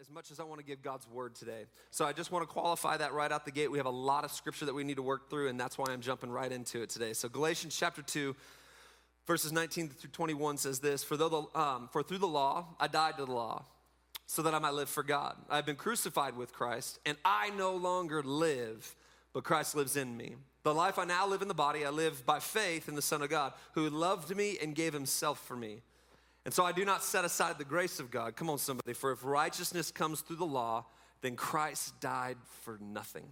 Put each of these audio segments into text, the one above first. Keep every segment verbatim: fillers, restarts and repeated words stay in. as much as I want to give God's word today. So I just want to qualify that right out the gate. We have a lot of scripture that we need to work through, and that's why I'm jumping right into it today. So Galatians chapter two, verses nineteen through twenty-one says this, for, though the, um, for through the law, I died to the law, so that I might live for God. I've been crucified with Christ, and I no longer live, but Christ lives in me. The life I now live in the body, I live by faith in the Son of God, who loved me and gave himself for me. And so I do not set aside the grace of God. Come on, somebody. For if righteousness comes through the law, then Christ died for nothing.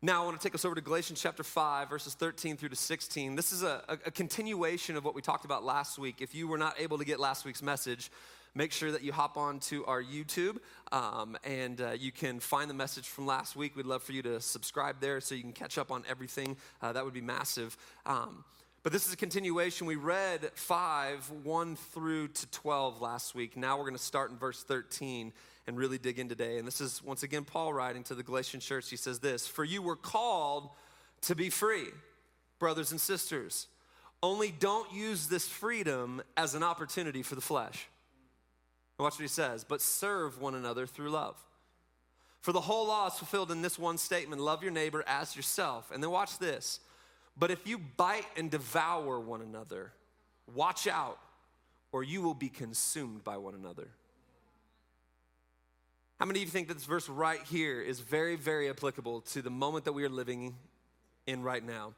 Now I want to take us over to Galatians chapter five, verses thirteen through to sixteen. This is a, a continuation of what we talked about last week. If you were not able to get last week's message, make sure that you hop on to our YouTube um, and uh, you can find the message from last week. We'd love for you to subscribe there so you can catch up on everything. Uh, that would be massive. Um, But this is a continuation. We read five, one through to twelve last week. Now we're going to start in verse thirteen and really dig in today. And this is, once again, Paul writing to the Galatian church. He says this, for you were called to be free, brothers and sisters. Only don't use this freedom as an opportunity for the flesh. And watch what he says, but serve one another through love. For the whole law is fulfilled in this one statement, love your neighbor as yourself. And then watch this. But if you bite and devour one another, watch out, or you will be consumed by one another. How many of you think that this verse right here is very, very applicable to the moment that we are living in right now?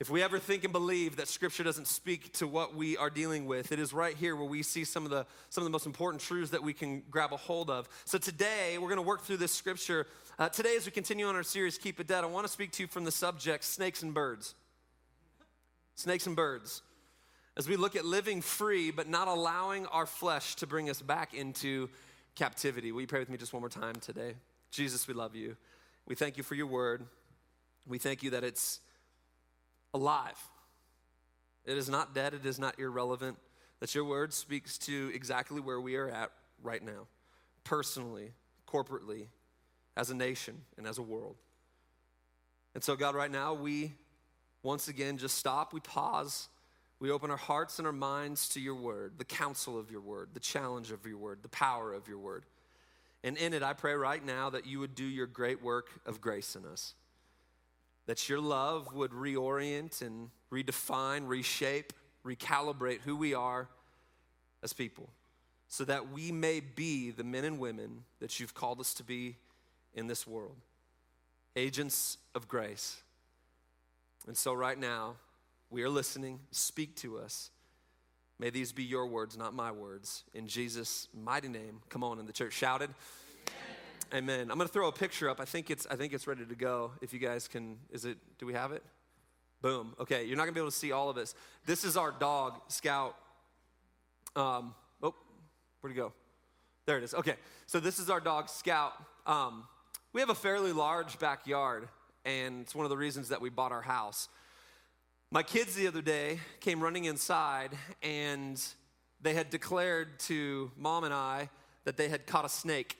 If we ever think and believe that Scripture doesn't speak to what we are dealing with, it is right here where we see some of the some of the most important truths that we can grab a hold of. So today, we're going to work through this Scripture. Uh, today, as we continue on our series, Keep It Dead, I want to speak to you from the subject, snakes and birds. Snakes and birds. As we look at living free, but not allowing our flesh to bring us back into captivity. Will you pray with me just one more time today? Jesus, we love you. We thank you for your word. We thank you that it's alive. It is not dead. It is not irrelevant. That your word speaks to exactly where we are at right now, personally, corporately, as a nation, and as a world. And so, God, right now, we once again just stop, we pause, we open our hearts and our minds to your word, the counsel of your word, the challenge of your word, the power of your word. And in it, I pray right now that you would do your great work of grace in us, that your love would reorient and redefine, reshape, recalibrate who we are as people, so that we may be the men and women that you've called us to be in this world, agents of grace. And so right now, we are listening. Speak to us. May these be your words, not my words. In Jesus' mighty name, come on. And the church shouted, amen. Amen. I'm going to throw a picture up. I think it's I think it's ready to go. If you guys can, is it, do we have it? Boom. Okay, you're not going to be able to see all of this. This is our dog, Scout. Um, oh, where'd he go? There it is. Okay, so this is our dog, Scout. Um, We have a fairly large backyard, and it's one of the reasons that we bought our house. My kids the other day came running inside, and they had declared to Mom and I that they had caught a snake.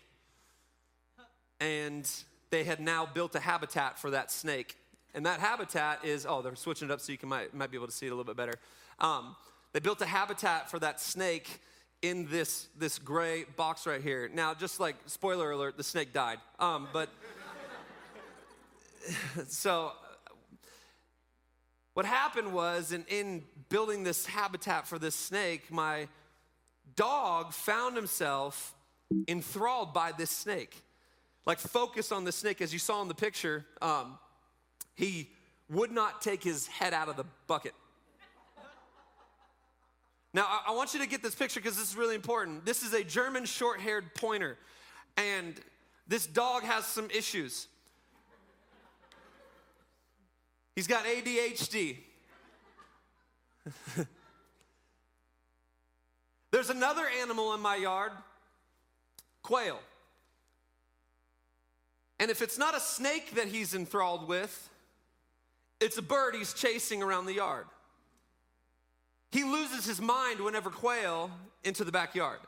And they had now built a habitat for that snake. And that habitat is, oh, they're switching it up so you can might, might be able to see it a little bit better. Um, they built a habitat for that snake in this this gray box right here. Now, just like, spoiler alert, the snake died. Um, but, so, what happened was, in, in building this habitat for this snake, my dog found himself enthralled by this snake. Like, focused on the snake, as you saw in the picture, um, he would not take his head out of the bucket. Now, I want you to get this picture because this is really important. This is a German short-haired pointer, and this dog has some issues. He's got A D H D. There's another animal in my yard, quail. And if it's not a snake that he's enthralled with, it's a bird he's chasing around the yard. He loses his mind whenever quail enter the backyard.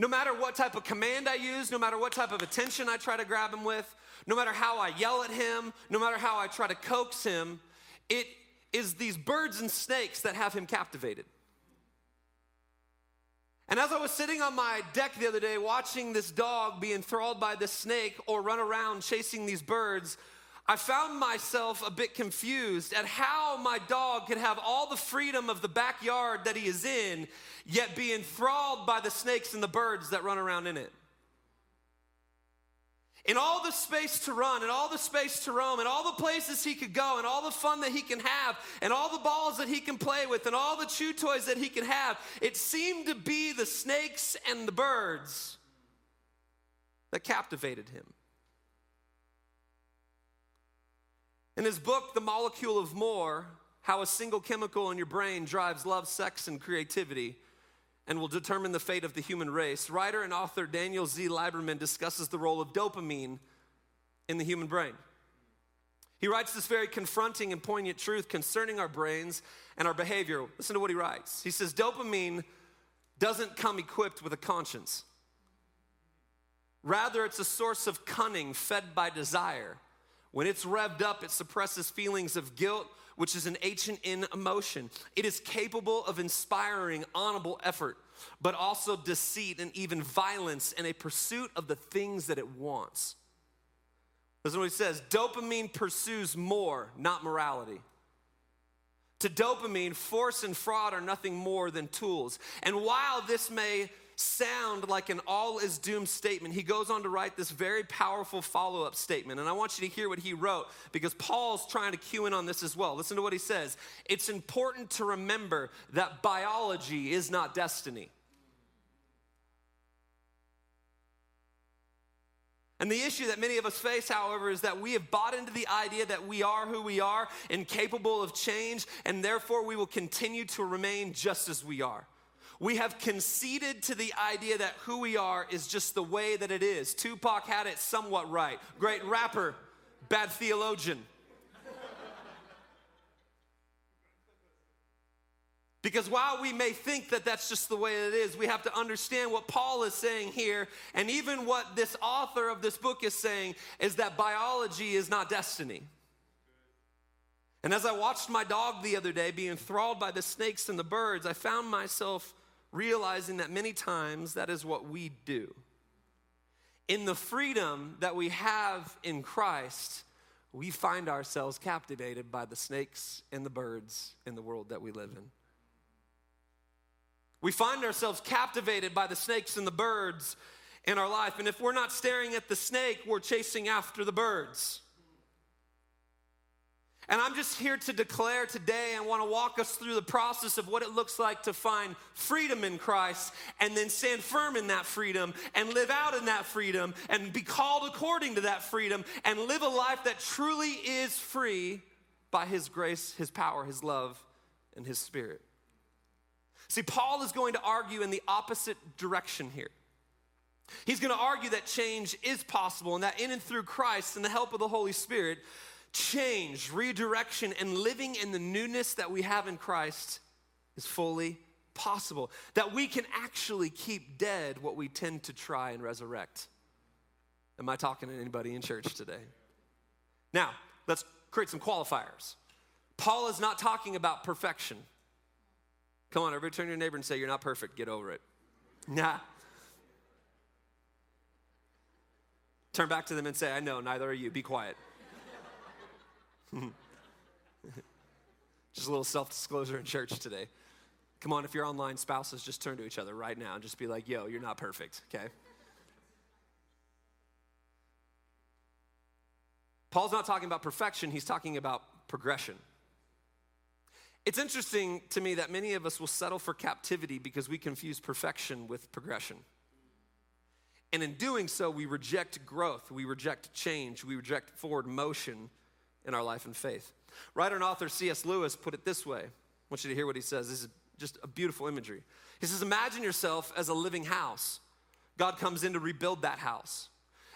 No matter what type of command I use, no matter what type of attention I try to grab him with, no matter how I yell at him, no matter how I try to coax him, it is these birds and snakes that have him captivated. And as I was sitting on my deck the other day watching this dog be enthralled by this snake or run around chasing these birds, I found myself a bit confused at how my dog could have all the freedom of the backyard that he is in, yet be enthralled by the snakes and the birds that run around in it. In all the space to run, and all the space to roam, and all the places he could go, and all the fun that he can have, and all the balls that he can play with, and all the chew toys that he can have, it seemed to be the snakes and the birds that captivated him. In his book, The Molecule of More, How a Single Chemical in Your Brain Drives Love, Sex, and Creativity, and will determine the fate of the human race, writer and author Daniel Z. Lieberman discusses the role of dopamine in the human brain. He writes this very confronting and poignant truth concerning our brains and our behavior. Listen to what he writes. He says, dopamine doesn't come equipped with a conscience. Rather, it's a source of cunning fed by desire. When it's revved up, it suppresses feelings of guilt, which is an H and N emotion. It is capable of inspiring honorable effort, but also deceit and even violence and a pursuit of the things that it wants. Listen to what he says. Dopamine pursues more, not morality. To dopamine, force and fraud are nothing more than tools. And while this may sound like an all is doomed statement, he goes on to write this very powerful follow-up statement, and I want you to hear what he wrote, because Paul's trying to cue in on this as well. Listen to what he says. It's important to remember that biology is not destiny. And the issue that many of us face, however, is that we have bought into the idea that we are who we are, incapable of change, and therefore we will continue to remain just as we are. We have conceded to the idea that who we are is just the way that it is. Tupac had it somewhat right. Great rapper, bad theologian. Because while we may think that that's just the way it is, we have to understand what Paul is saying here, and even what this author of this book is saying, is that biology is not destiny. And as I watched my dog the other day be enthralled by the snakes and the birds, I found myself realizing that many times that is what we do. In the freedom that we have in Christ, we find ourselves captivated by the snakes and the birds in the world that we live in. We find ourselves captivated by the snakes and the birds in our life. And if we're not staring at the snake, we're chasing after the birds. And I'm just here to declare today and want to walk us through the process of what it looks like to find freedom in Christ and then stand firm in that freedom and live out in that freedom and be called according to that freedom and live a life that truly is free by His grace, His power, His love, and His Spirit. See, Paul is going to argue in the opposite direction here. He's going to argue that change is possible and that in and through Christ and the help of the Holy Spirit, change, redirection, and living in the newness that we have in Christ is fully possible. That we can actually keep dead what we tend to try and resurrect. Am I talking to anybody in church today? Now, let's create some qualifiers. Paul is not talking about perfection. Come on, everybody turn to your neighbor and say, "You're not perfect, get over it." Nah. Turn back to them and say, "I know, neither are you, be quiet." Just a little self-disclosure in church today. Come on, if you're online, spouses, just turn to each other right now and just be like, "Yo, you're not perfect," okay? Paul's not talking about perfection, he's talking about progression. It's interesting to me that many of us will settle for captivity because we confuse perfection with progression. And in doing so, we reject growth, we reject change, we reject forward motion in our life and faith. Writer and author C S Lewis put it this way. I want you to hear what he says. This is just a beautiful imagery. He says, imagine yourself as a living house. God comes in to rebuild that house.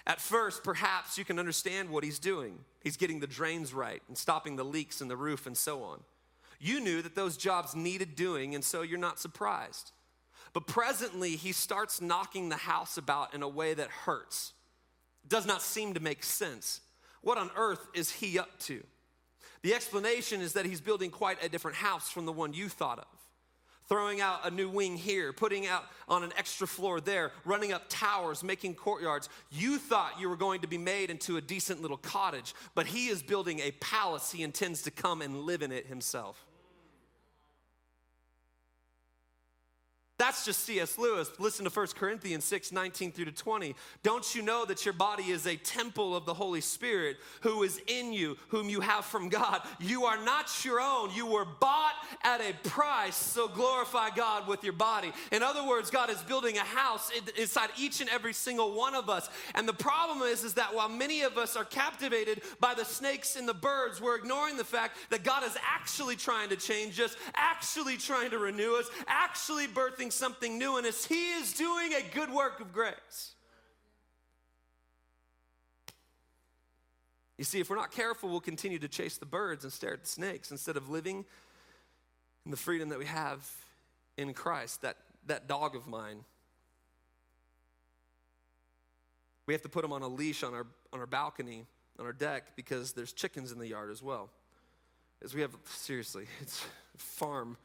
At first, perhaps you can understand what he's doing. He's getting the drains right and stopping the leaks in the roof and so on. You knew that those jobs needed doing, and so you're not surprised. But presently, he starts knocking the house about in a way that hurts. It does not seem to make sense. What on earth is he up to? The explanation is that he's building quite a different house from the one you thought of. throwing out a new wing here, putting out on an extra floor there, running up towers, making courtyards. You thought you were going to be made into a decent little cottage, but he is building a palace. He intends to come and live in it himself. That's just C S. Lewis. Listen to First Corinthians six, nineteen through to twenty. Don't you know that your body is a temple of the Holy Spirit who is in you, whom you have from God? You are not your own. You were bought at a price, so glorify God with your body. In other words, God is building a house inside each and every single one of us. And the problem is, is that while many of us are captivated by the snakes and the birds, we're ignoring the fact that God is actually trying to change us, actually trying to renew us, actually birthing something new in us. He is doing a good work of grace. You see, if we're not careful, we'll continue to chase the birds and stare at the snakes instead of living in the freedom that we have in Christ. That, that dog of mine, we have to put him on a leash on our on our balcony, on our deck, because there's chickens in the yard as well. As we have, seriously, it's a farm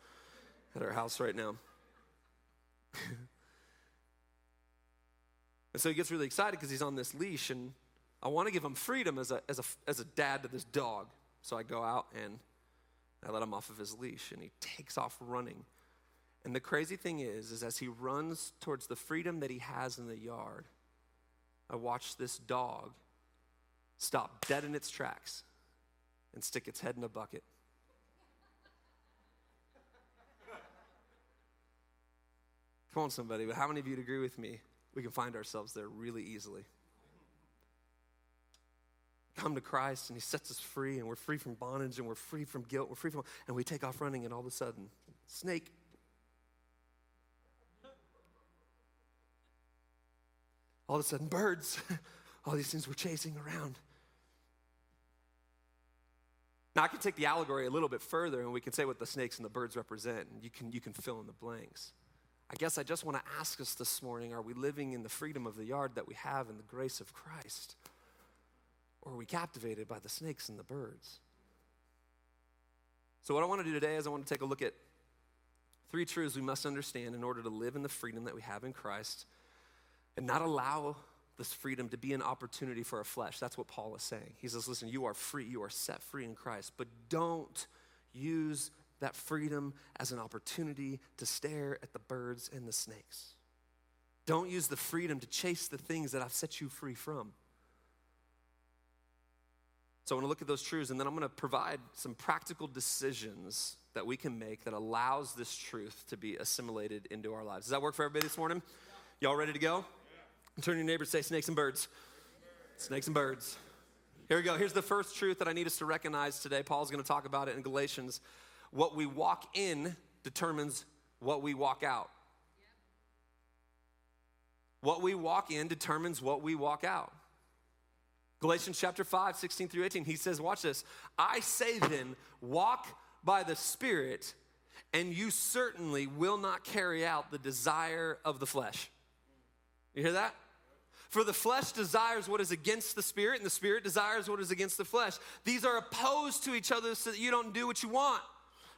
at our house right now. And so he gets really excited because he's on this leash, and I want to give him freedom as a as a as a dad to this dog. So I go out and I let him off of his leash, and he takes off running. And the crazy thing is, is as he runs towards the freedom that he has in the yard, I watch this dog stop dead in its tracks and stick its head in a bucket. Come on, somebody, but how many of you would agree with me? We can find ourselves there really easily. Come to Christ, and he sets us free, and we're free from bondage, and we're free from guilt, we're free from, and we take off running, and all of a sudden, snake. All of a sudden, birds. All these things we're chasing around. Now, I can take the allegory a little bit further, and we can say what the snakes and the birds represent, and you can, you can fill in the blanks. I guess I just want to ask us this morning, are we living in the freedom of the yard that we have in the grace of Christ? Or are we captivated by the snakes and the birds? So what I want to do today is I want to take a look at three truths we must understand in order to live in the freedom that we have in Christ and not allow this freedom to be an opportunity for our flesh. That's what Paul is saying. He says, listen, you are free, you are set free in Christ, but don't use that freedom as an opportunity to stare at the birds and the snakes. Don't use the freedom to chase the things that I've set you free from. So I want to look at those truths, and then I'm going to provide some practical decisions that we can make that allows this truth to be assimilated into our lives. Does that work for everybody this morning? Y'all ready to go? Yeah. Turn to your neighbor and say, snakes and birds. Snakes and birds. Here we go. Here's the first truth that I need us to recognize today. Paul's going to talk about it in Galatians. What we walk in determines what we walk out. Yeah. What we walk in determines what we walk out. Galatians chapter five, sixteen through eighteen, he says, watch this. I say then, walk by the Spirit, and you certainly will not carry out the desire of the flesh. You hear that? For the flesh desires what is against the Spirit, and the Spirit desires what is against the flesh. These are opposed to each other so that you don't do what you want.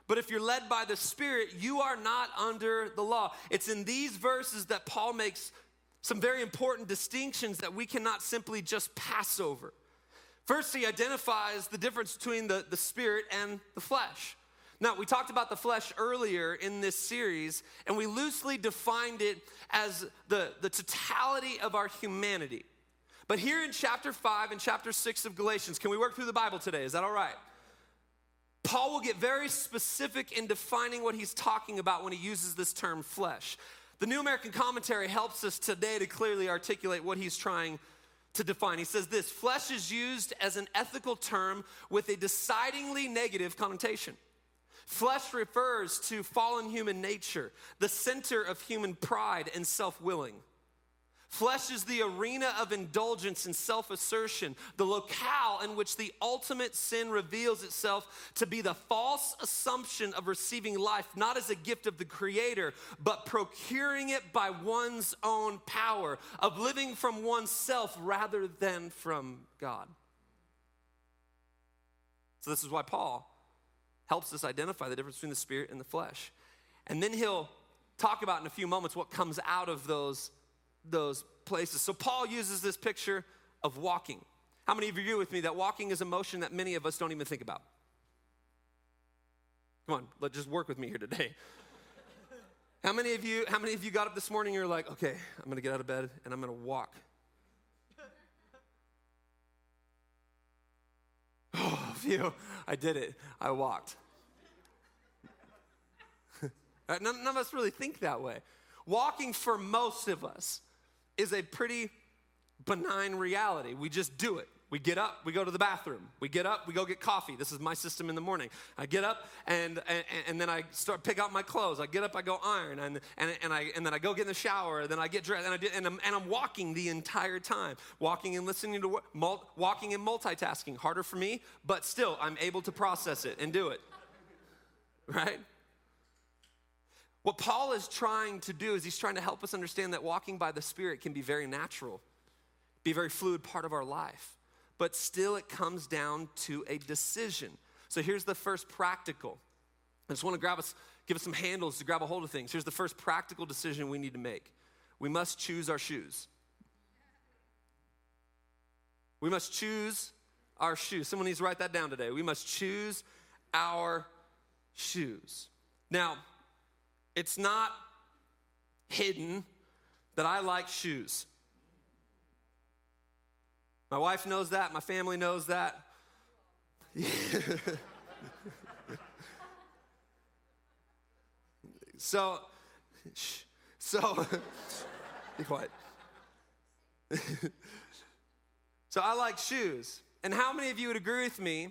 But if you're led by the Spirit, you are not under the law. It's in these verses that Paul makes some very important distinctions that we cannot simply just pass over. First, he identifies the difference between the, the Spirit and the flesh. Now, we talked about the flesh earlier in this series, and we loosely defined it as the, the totality of our humanity. But here in chapter five and chapter six of Galatians, can we work through the Bible today? Is that all right? Paul will get very specific in defining what he's talking about when he uses this term flesh. The New American Commentary helps us today to clearly articulate what he's trying to define. He says this, flesh is used as an ethical term with a decidedly negative connotation. Flesh refers to fallen human nature, the center of human pride and self-willing. Flesh is the arena of indulgence and self-assertion, the locale in which the ultimate sin reveals itself to be the false assumption of receiving life, not as a gift of the Creator, but procuring it by one's own power, of living from oneself rather than from God. So this is why Paul helps us identify the difference between the Spirit and the flesh. And then he'll talk about in a few moments what comes out of those, those places. So Paul uses this picture of walking. How many of you agree with me that walking is a motion that many of us don't even think about? Come on, let's just work with me here today. How many of you, how many of you got up this morning and you're like, okay, I'm going to get out of bed and I'm going to walk? Oh, phew, I did it. I walked. Right, none, none of us really think that way. Walking for most of us is a pretty benign reality. We just do it. We get up, we go to the bathroom. We get up, we go get coffee. This is my system in the morning. I get up and and, and then I start pick out my clothes. I get up, I go iron, and and, and I and then I go get in the shower. And then I get dressed, and I do, and I'm and I'm walking the entire time, walking and listening to mul- walking and multitasking. Harder for me, but still I'm able to process it and do it. Right? What Paul is trying to do is he's trying to help us understand that walking by the Spirit can be very natural, be a very fluid part of our life. But still it comes down to a decision. So here's the first practical. I just want to grab us, give us some handles to grab a hold of things. Here's the first practical decision we need to make. We must choose our shoes. We must choose our shoes. Someone needs to write that down today. We must choose our shoes. Now, it's not hidden that I like shoes. My wife knows that. My family knows that. so, shh, so, be quiet. So I like shoes. And how many of you would agree with me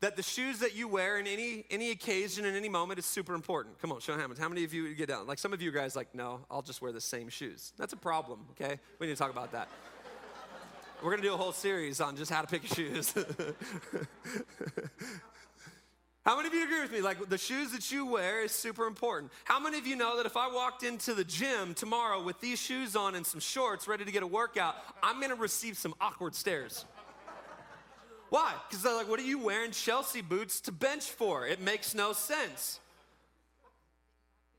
that the shoes that you wear in any any occasion, in any moment, is super important? Come on, show of hands. How many of you would get down? Like some of you guys like, no, I'll just wear the same shoes. That's a problem, okay? We need to talk about that. We're going to do a whole series on just how to pick your shoes. How many of you agree with me? Like the shoes that you wear is super important. How many of you know that if I walked into the gym tomorrow with these shoes on and some shorts ready to get a workout, I'm going to receive some awkward stares? Why? Because they're like, what are you wearing Chelsea boots to bench for? It makes no sense.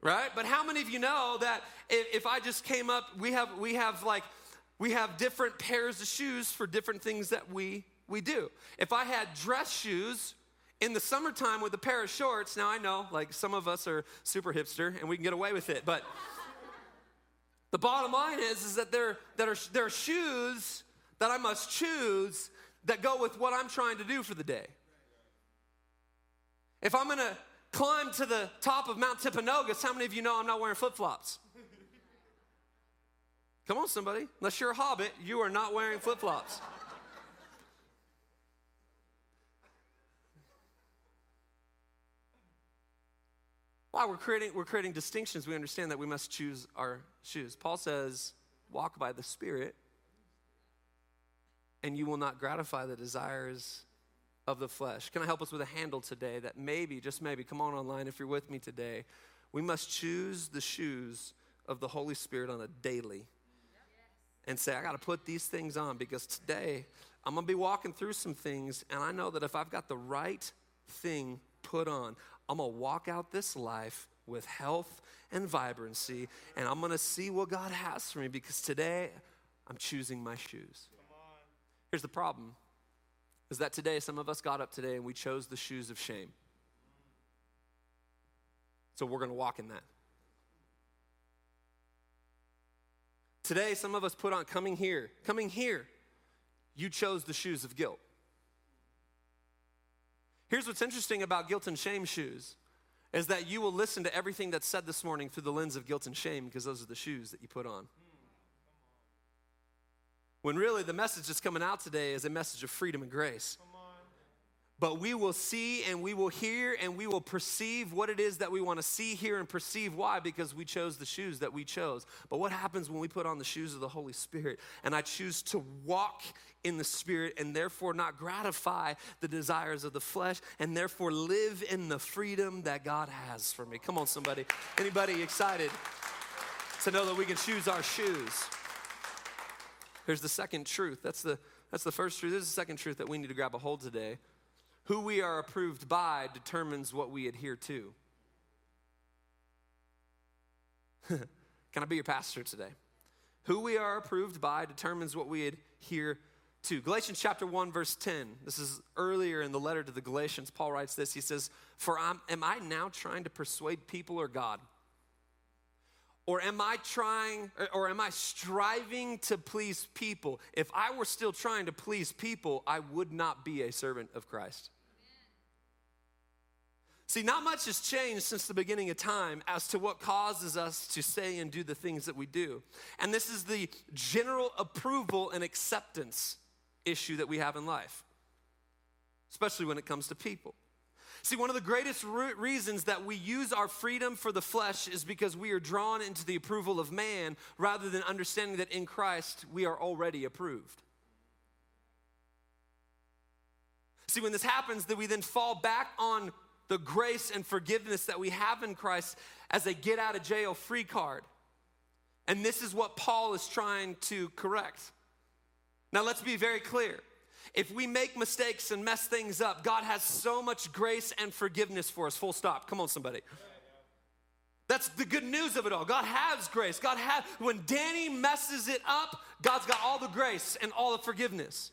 Right? But how many of you know that if, if I just came up, we have we have like, We have different pairs of shoes for different things that we, we do. If I had dress shoes in the summertime with a pair of shorts, now I know, like some of us are super hipster and we can get away with it, but the bottom line is, is that there, that are, there are shoes that I must choose that go with what I'm trying to do for the day. If I'm going to climb to the top of Mount Tippinogus, how many of you know I'm not wearing flip-flops? Come on, somebody. Unless you're a hobbit, you are not wearing flip-flops. Wow, we're creating, we're creating distinctions. We understand that we must choose our shoes. Paul says, walk by the Spirit, and you will not gratify the desires of the flesh. Can I help us with a handle today that maybe, just maybe, come on online if you're with me today. We must choose the shoes of the Holy Spirit on a daily and say, I got to put these things on because today I'm going to be walking through some things, and I know that if I've got the right thing put on, I'm going to walk out this life with health and vibrancy, and I'm going to see what God has for me because today I'm choosing my shoes. Here's the problem, is that today some of us got up today and we chose the shoes of shame. So we're going to walk in that. Today, some of us put on coming here. Coming here, you chose the shoes of guilt. Here's what's interesting about guilt and shame shoes is that you will listen to everything that's said this morning through the lens of guilt and shame because those are the shoes that you put on. When really the message that's coming out today is a message of freedom and grace. But we will see and we will hear and we will perceive what it is that we want to see, hear, and perceive. Why? Because we chose the shoes that we chose. But what happens when we put on the shoes of the Holy Spirit and I choose to walk in the Spirit and therefore not gratify the desires of the flesh and therefore live in the freedom that God has for me? Come on, somebody. Anybody excited to know that we can choose our shoes? Here's the second truth. That's the, that's the first truth. This is the second truth that we need to grab a hold today. Who we are approved by determines what we adhere to. Can I be your pastor today? Who we are approved by determines what we adhere to. Galatians chapter one, verse ten. This is earlier in the letter to the Galatians. Paul writes this. He says, for I'm, am I now trying to persuade people or God? Or am I trying, or am I striving to please people? If I were still trying to please people, I would not be a servant of Christ. See, not much has changed since the beginning of time as to what causes us to say and do the things that we do. And this is the general approval and acceptance issue that we have in life, especially when it comes to people. See, one of the greatest reasons that we use our freedom for the flesh is because we are drawn into the approval of man rather than understanding that in Christ we are already approved. See, when this happens, that we then fall back on the grace and forgiveness that we have in Christ as a get out of jail free card. And this is what Paul is trying to correct. Now, let's be very clear. If we make mistakes and mess things up, God has so much grace and forgiveness for us, full stop. Come on, somebody. That's the good news of it all. God has grace. God has, when Danny messes it up, God's got all the grace and all the forgiveness.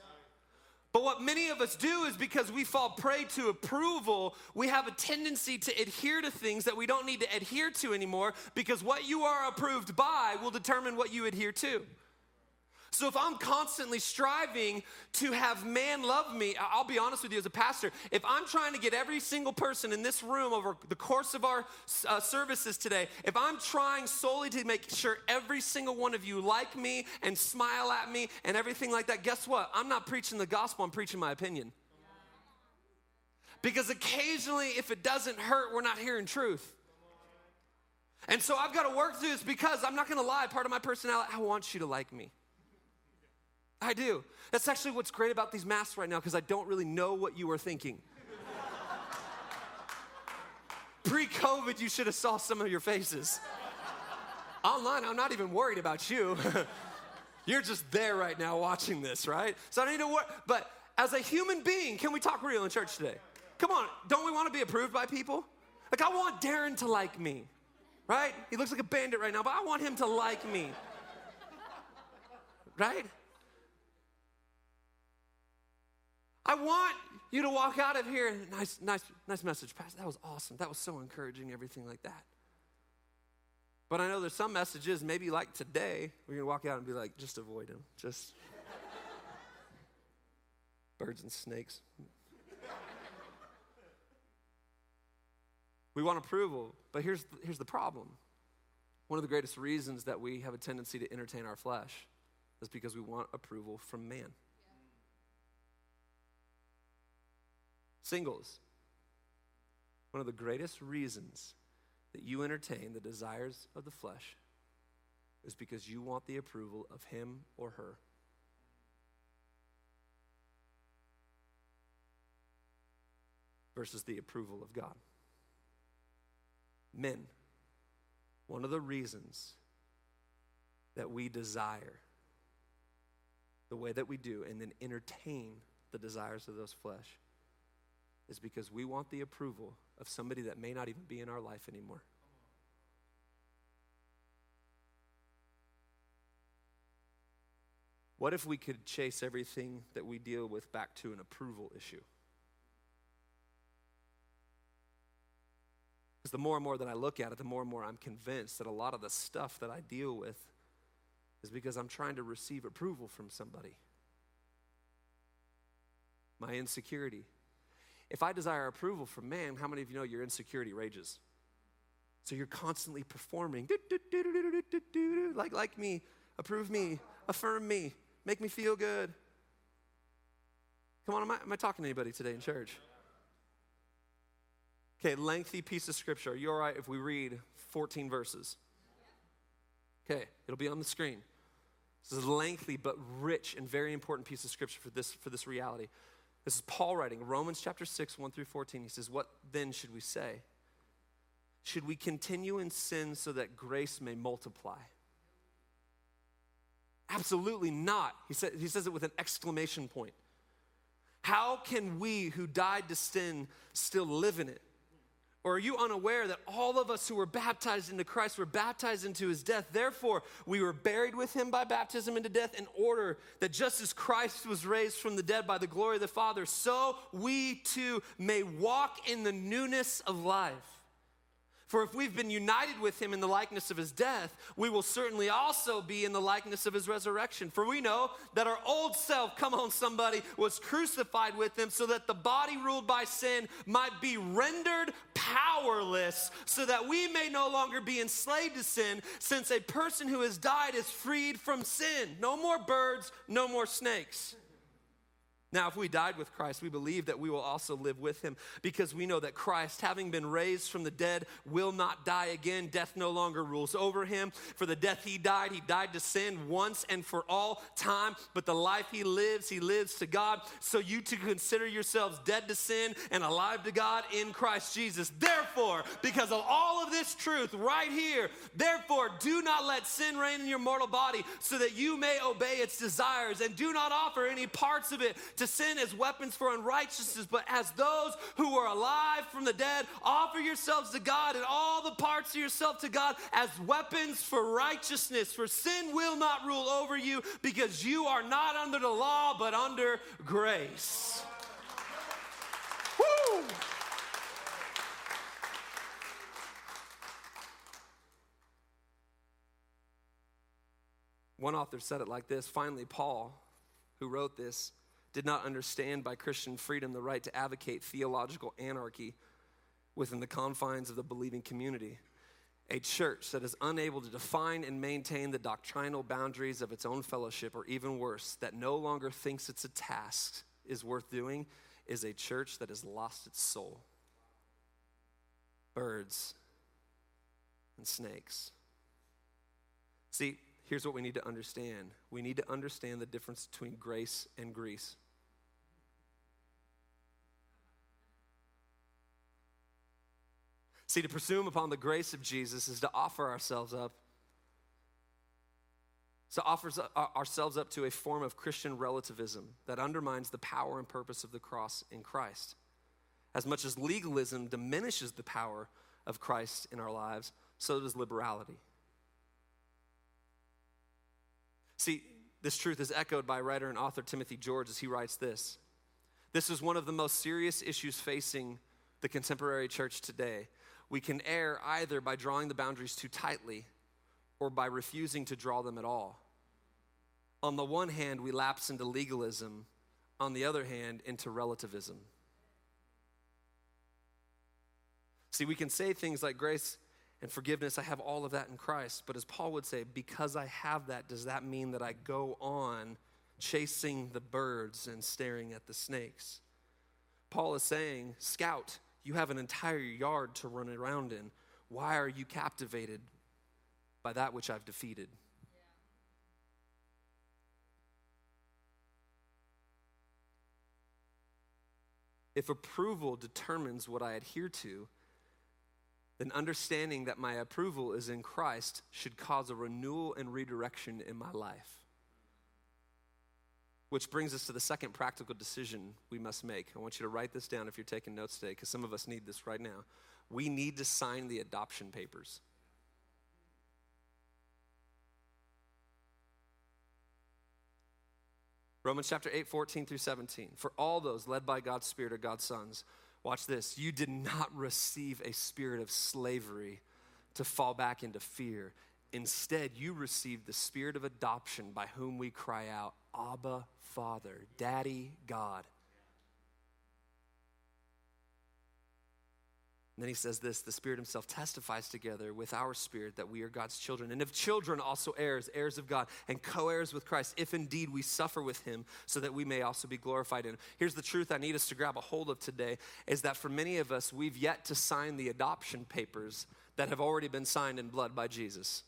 But what many of us do is because we fall prey to approval, we have a tendency to adhere to things that we don't need to adhere to anymore, because what you are approved by will determine what you adhere to. So if I'm constantly striving to have man love me, I'll be honest with you as a pastor, if I'm trying to get every single person in this room over the course of our uh, services today, if I'm trying solely to make sure every single one of you like me and smile at me and everything like that, guess what? I'm not preaching the gospel, I'm preaching my opinion. Because occasionally, if it doesn't hurt, we're not hearing truth. And so I've got to work through this, because I'm not going to lie, part of my personality, I want you to like me. I do. That's actually what's great about these masks right now, because I don't really know what you are thinking. Pre-COVID, you should have saw some of your faces. Online, I'm not even worried about you. You're just there right now watching this, right? So I don't need to worry. But as a human being, can we talk real in church today? Come on. Don't we want to be approved by people? Like, I want Darren to like me, right? He looks like a bandit right now, but I want him to like me, right? I want you to walk out of here, nice, nice, nice message, Pastor. That was awesome. That was so encouraging, everything like that. But I know there's some messages, maybe like today, we're going to walk out and be like, just avoid them. Just birds and snakes. We want approval, but here's here's the problem. One of the greatest reasons that we have a tendency to entertain our flesh is because we want approval from man. Singles, one of the greatest reasons that you entertain the desires of the flesh is because you want the approval of him or her. Versus the approval of God. Men, one of the reasons that we desire the way that we do and then entertain the desires of those flesh is because we want the approval of somebody that may not even be in our life anymore. What if we could chase everything that we deal with back to an approval issue? Because the more and more that I look at it, the more and more I'm convinced that a lot of the stuff that I deal with is because I'm trying to receive approval from somebody. My insecurity. If I desire approval from man, how many of you know your insecurity rages? So you're constantly performing, do, do, do, do, do, do, do, like, like me, approve me, affirm me, make me feel good. Come on, am I, am I talking to anybody today in church? Okay, lengthy piece of scripture. Are you all right if we read fourteen verses? Okay, it'll be on the screen. This is a lengthy but rich and very important piece of scripture for this, for this reality. This is Paul writing, Romans chapter six, one through fourteen. He says, what then should we say? Should we continue in sin so that grace may multiply? Absolutely not. He said, he says it with an exclamation point. How can we who died to sin still live in it? Or are you unaware that all of us who were baptized into Christ were baptized into his death? Therefore, we were buried with him by baptism into death, in order that just as Christ was raised from the dead by the glory of the Father, so we too may walk in the newness of life. For if we've been united with him in the likeness of his death, we will certainly also be in the likeness of his resurrection. For we know that our old self, come on somebody, was crucified with him, so that the body ruled by sin might be rendered powerless, so that we may no longer be enslaved to sin, since a person who has died is freed from sin. No more birds, no more snakes. Now, if we died with Christ, we believe that we will also live with him, because we know that Christ, having been raised from the dead, will not die again. Death no longer rules over him. For the death he died, he died to sin once and for all time. But the life he lives, he lives to God. So you too consider yourselves dead to sin and alive to God in Christ Jesus. Therefore, because of all of this truth right here, therefore do not let sin reign in your mortal body, so that you may obey its desires, and do not offer any parts of it to sin as weapons for unrighteousness, but as those who are alive from the dead, offer yourselves to God, and all the parts of yourself to God as weapons for righteousness. For sin will not rule over you, because you are not under the law, but under grace. Woo! One author said it like this: finally, Paul, who wrote this, did not understand by Christian freedom the right to advocate theological anarchy within the confines of the believing community, a church that is unable to define and maintain the doctrinal boundaries of its own fellowship, or even worse, that no longer thinks it's a task is worth doing, is a church that has lost its soul. Birds and snakes. See, here's what we need to understand. We need to understand the difference between grace and grease. See, to presume upon the grace of Jesus is to offer ourselves up. So offers ourselves up to a form of Christian relativism that undermines the power and purpose of the cross in Christ. As much as legalism diminishes the power of Christ in our lives, so does liberality. See, this truth is echoed by writer and author Timothy George as he writes this. This is one of the most serious issues facing the contemporary church today. We can err either by drawing the boundaries too tightly or by refusing to draw them at all. On the one hand, we lapse into legalism. On the other hand, into relativism. See, we can say things like grace and forgiveness, I have all of that in Christ. But as Paul would say, because I have that, does that mean that I go on chasing the birds and staring at the snakes? Paul is saying, Scout, you have an entire yard to run around in. Why are you captivated by that which I've defeated? Yeah. If approval determines what I adhere to, then understanding that my approval is in Christ should cause a renewal and redirection in my life. Which brings us to the second practical decision we must make. I want you to write this down if you're taking notes today, because some of us need this right now. We need to sign the adoption papers. Romans chapter eight, fourteen through seventeen. For all those led by God's Spirit are God's sons. Watch this. You did not receive a spirit of slavery to fall back into fear. Instead, you received the spirit of adoption, by whom we cry out, Abba, Father, Daddy, God. And then he says this, the Spirit himself testifies together with our spirit that we are God's children. And if children, also heirs, heirs of God, and co-heirs with Christ, if indeed we suffer with him, so that we may also be glorified in him. Here's the truth I need us to grab a hold of today, is that for many of us, we've yet to sign the adoption papers that have already been signed in blood by Jesus.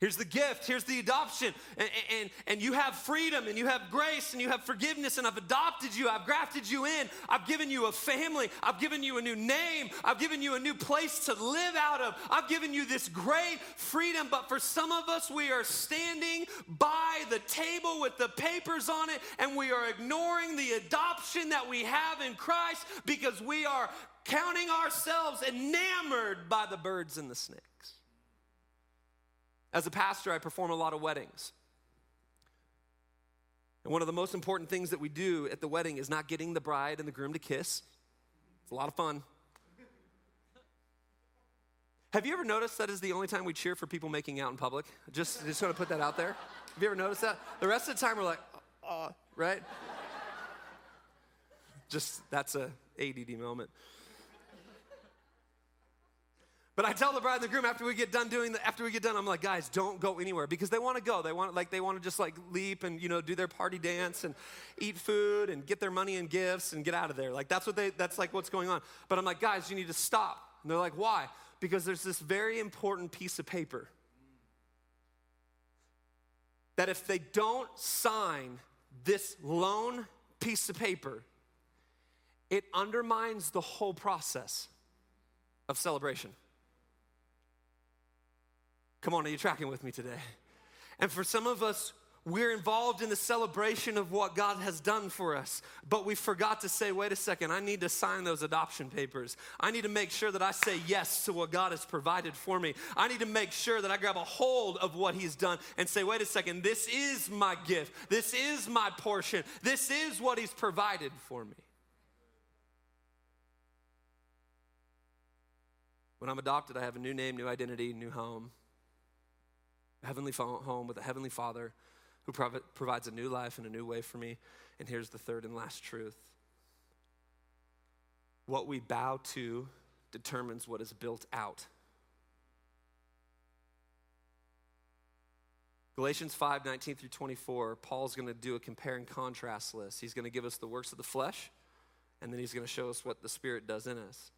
Here's the gift. Here's the adoption. And, and, and you have freedom, and you have grace, and you have forgiveness, and I've adopted you. I've grafted you in. I've given you a family. I've given you a new name. I've given you a new place to live out of. I've given you this great freedom. But for some of us, we are standing by the table with the papers on it, and we are ignoring the adoption that we have in Christ because we are counting ourselves enamored by the birds and the snakes. As a pastor, I perform a lot of weddings. And one of the most important things that we do at the wedding is not getting the bride and the groom to kiss. It's a lot of fun. Have you ever noticed that is the only time we cheer for people making out in public? Just, just gonna put that out there. Have you ever noticed that? The rest of the time we're like, uh, right? Just, that's a A D D moment. But I tell the bride and the groom after we get done doing the, after we get done, I'm like, guys, don't go anywhere, because they want to go. They want like they want to just like leap and, you know, do their party dance and eat food and get their money and gifts and get out of there. Like that's what they that's like what's going on. But I'm like, guys, you need to stop. And they're like, why? Because there's this very important piece of paper that if they don't sign this lone piece of paper, it undermines the whole process of celebration. Come on, are you tracking with me today? And for some of us, we're involved in the celebration of what God has done for us, but we forgot to say, wait a second, I need to sign those adoption papers. I need to make sure that I say yes to what God has provided for me. I need to make sure that I grab a hold of what he's done and say, wait a second, this is my gift. This is my portion. This is what he's provided for me. When I'm adopted, I have a new name, new identity, new home. Heavenly home with a heavenly father who prov- provides a new life and a new way for me. And here's the third and last truth. What we bow to determines what is built out. Galatians five, nineteen through twenty-four, Paul's gonna do a compare and contrast list. He's gonna give us the works of the flesh, and then he's gonna show us what the Spirit does in us.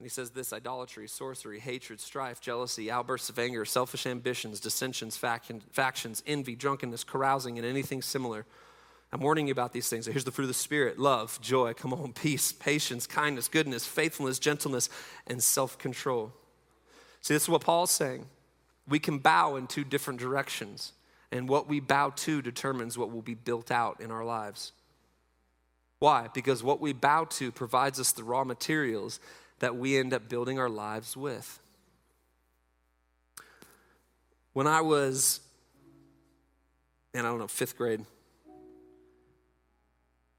And he says this: idolatry, sorcery, hatred, strife, jealousy, outbursts of anger, selfish ambitions, dissensions, factions, envy, drunkenness, carousing, and anything similar. I'm warning you about these things. Here's the fruit of the Spirit: love, joy, come on, peace, patience, kindness, goodness, faithfulness, gentleness, and self-control. See, this is what Paul's saying. We can bow in two different directions, and what we bow to determines what will be built out in our lives. Why? Because what we bow to provides us the raw materials that we end up building our lives with. When I was, and I don't know, fifth grade,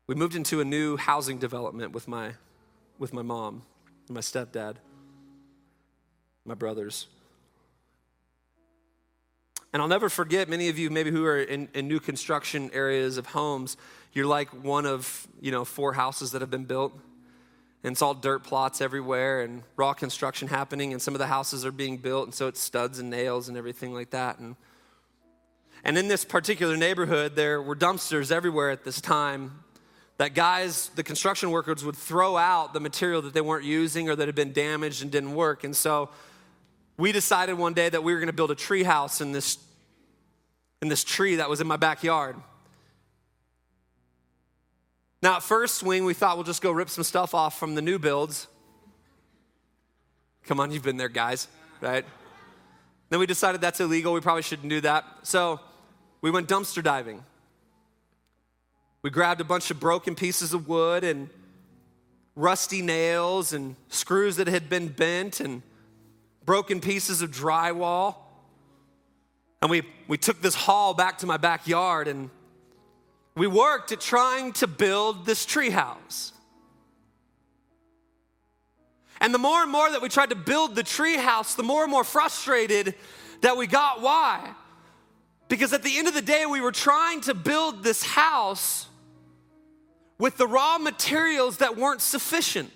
we moved into a new housing development with my, with my mom, and my stepdad, my brothers. And I'll never forget, many of you maybe who are in, in new construction areas of homes, you're like one of, you know, four houses that have been built. And it's all dirt plots everywhere and raw construction happening, and some of the houses are being built, and so it's studs and nails and everything like that. And, and in this particular neighborhood, there were dumpsters everywhere at this time that guys, the construction workers, would throw out the material that they weren't using or that had been damaged and didn't work. And so we decided one day that we were gonna build a tree house in this, in this tree that was in my backyard. Now, at first swing, we thought we'll just go rip some stuff off from the new builds. Come on, you've been there, guys, right? Then we decided that's illegal. We probably shouldn't do that. So we went dumpster diving. We grabbed a bunch of broken pieces of wood and rusty nails and screws that had been bent and broken pieces of drywall. And we, we took this haul back to my backyard, and we worked at trying to build this treehouse. And the more and more that we tried to build the treehouse, the more and more frustrated that we got. Why? Because at the end of the day, we were trying to build this house with the raw materials that weren't sufficient.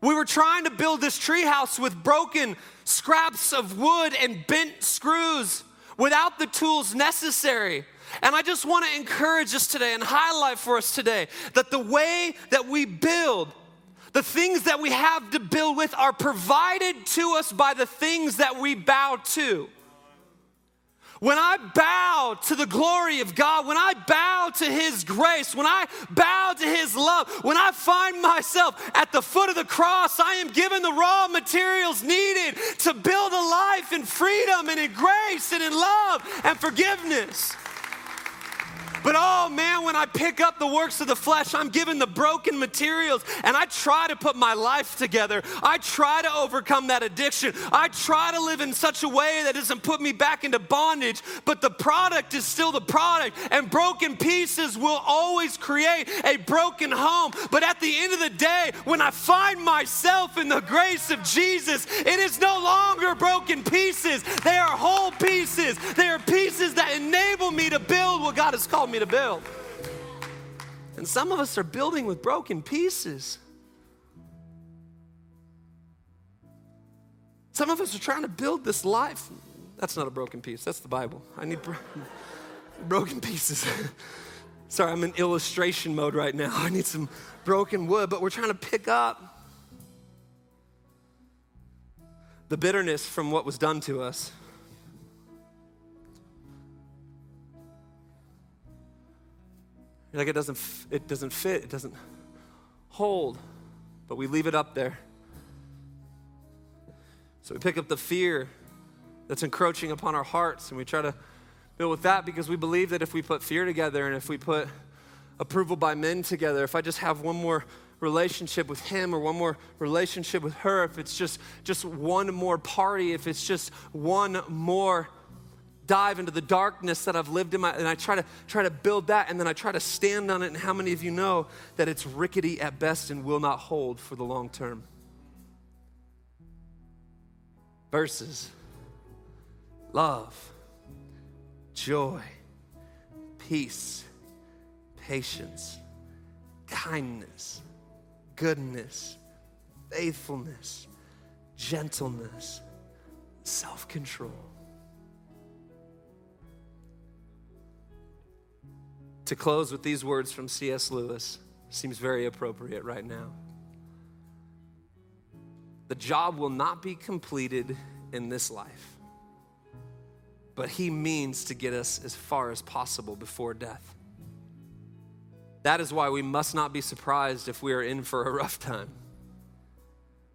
We were trying to build this treehouse with broken scraps of wood and bent screws, without the tools necessary. And I just want to encourage us today and highlight for us today that the way that we build, The things that we have to build with are provided to us by the things that we bow to. When I bow to the glory of God, when I bow to his grace, when I bow to his love, when I find myself at the foot of the cross, I am given the raw materials needed to build a life in freedom and in grace and in love and forgiveness. But oh man, when I pick up the works of the flesh, I'm given the broken materials and I try to put my life together. I try to overcome that addiction. I try to live in such a way that doesn't put me back into bondage, but the product is still the product, and broken pieces will always create a broken home. But at the end of the day, when I find myself in the grace of Jesus, it is no longer broken pieces. They are whole pieces. They are pieces that enable me to build what God has called me to build. And some of us are building with broken pieces. Some of us are trying to build this life. That's not a broken piece. That's the Bible. I need bro- broken pieces. Sorry, I'm in illustration mode right now. I need some broken wood, but we're trying to pick up the bitterness from what was done to us. You're like, it doesn't, it doesn't fit, it doesn't hold, but we leave it up there. So we pick up the fear that's encroaching upon our hearts, and we try to deal with that because we believe that if we put fear together and if we put approval by men together, if I just have one more relationship with him or one more relationship with her, if it's just, just one more party, if it's just one more dive into the darkness that I've lived in my, and I try to try to build that, and then I try to stand on it. And how many of you know that it's rickety at best and will not hold for the long term? Versus love, joy, peace, patience, kindness, goodness, faithfulness, gentleness, self-control. To close with these words from C S Lewis seems very appropriate right now. The job will not be completed in this life, but he means to get us as far as possible before death. That is why we must not be surprised if we are in for a rough time.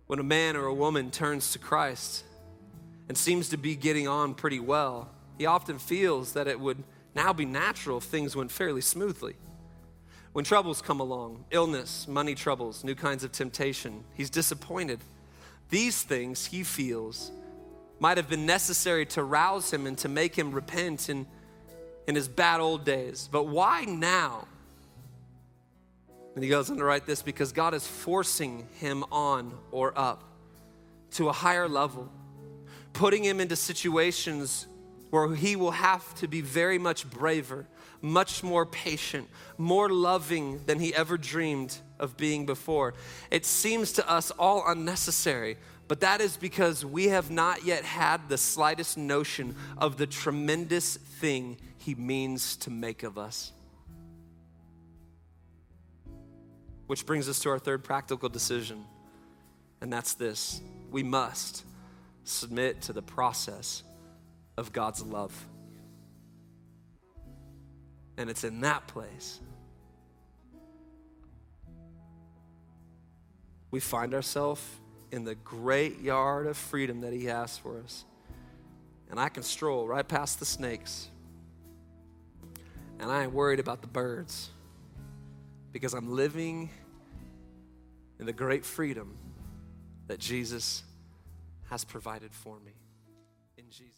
When a man or a woman turns to Christ and seems to be getting on pretty well, he often feels that it would now be natural if things went fairly smoothly. When troubles come along, illness, money troubles, new kinds of temptation, he's disappointed. These things, he feels, might have been necessary to rouse him and to make him repent in, in his bad old days. But why now? And he goes on to write this, because God is forcing him on or up to a higher level, putting him into situations where he will have to be very much braver, much more patient, more loving than he ever dreamed of being before. It seems to us all unnecessary, but that is because we have not yet had the slightest notion of the tremendous thing he means to make of us. Which brings us to our third practical decision, and that's this: we must submit to the process of God's love. And it's in that place we find ourselves in the great yard of freedom that he has for us. And I can stroll right past the snakes, and I ain't worried about the birds, because I'm living in the great freedom that Jesus has provided for me in Jesus.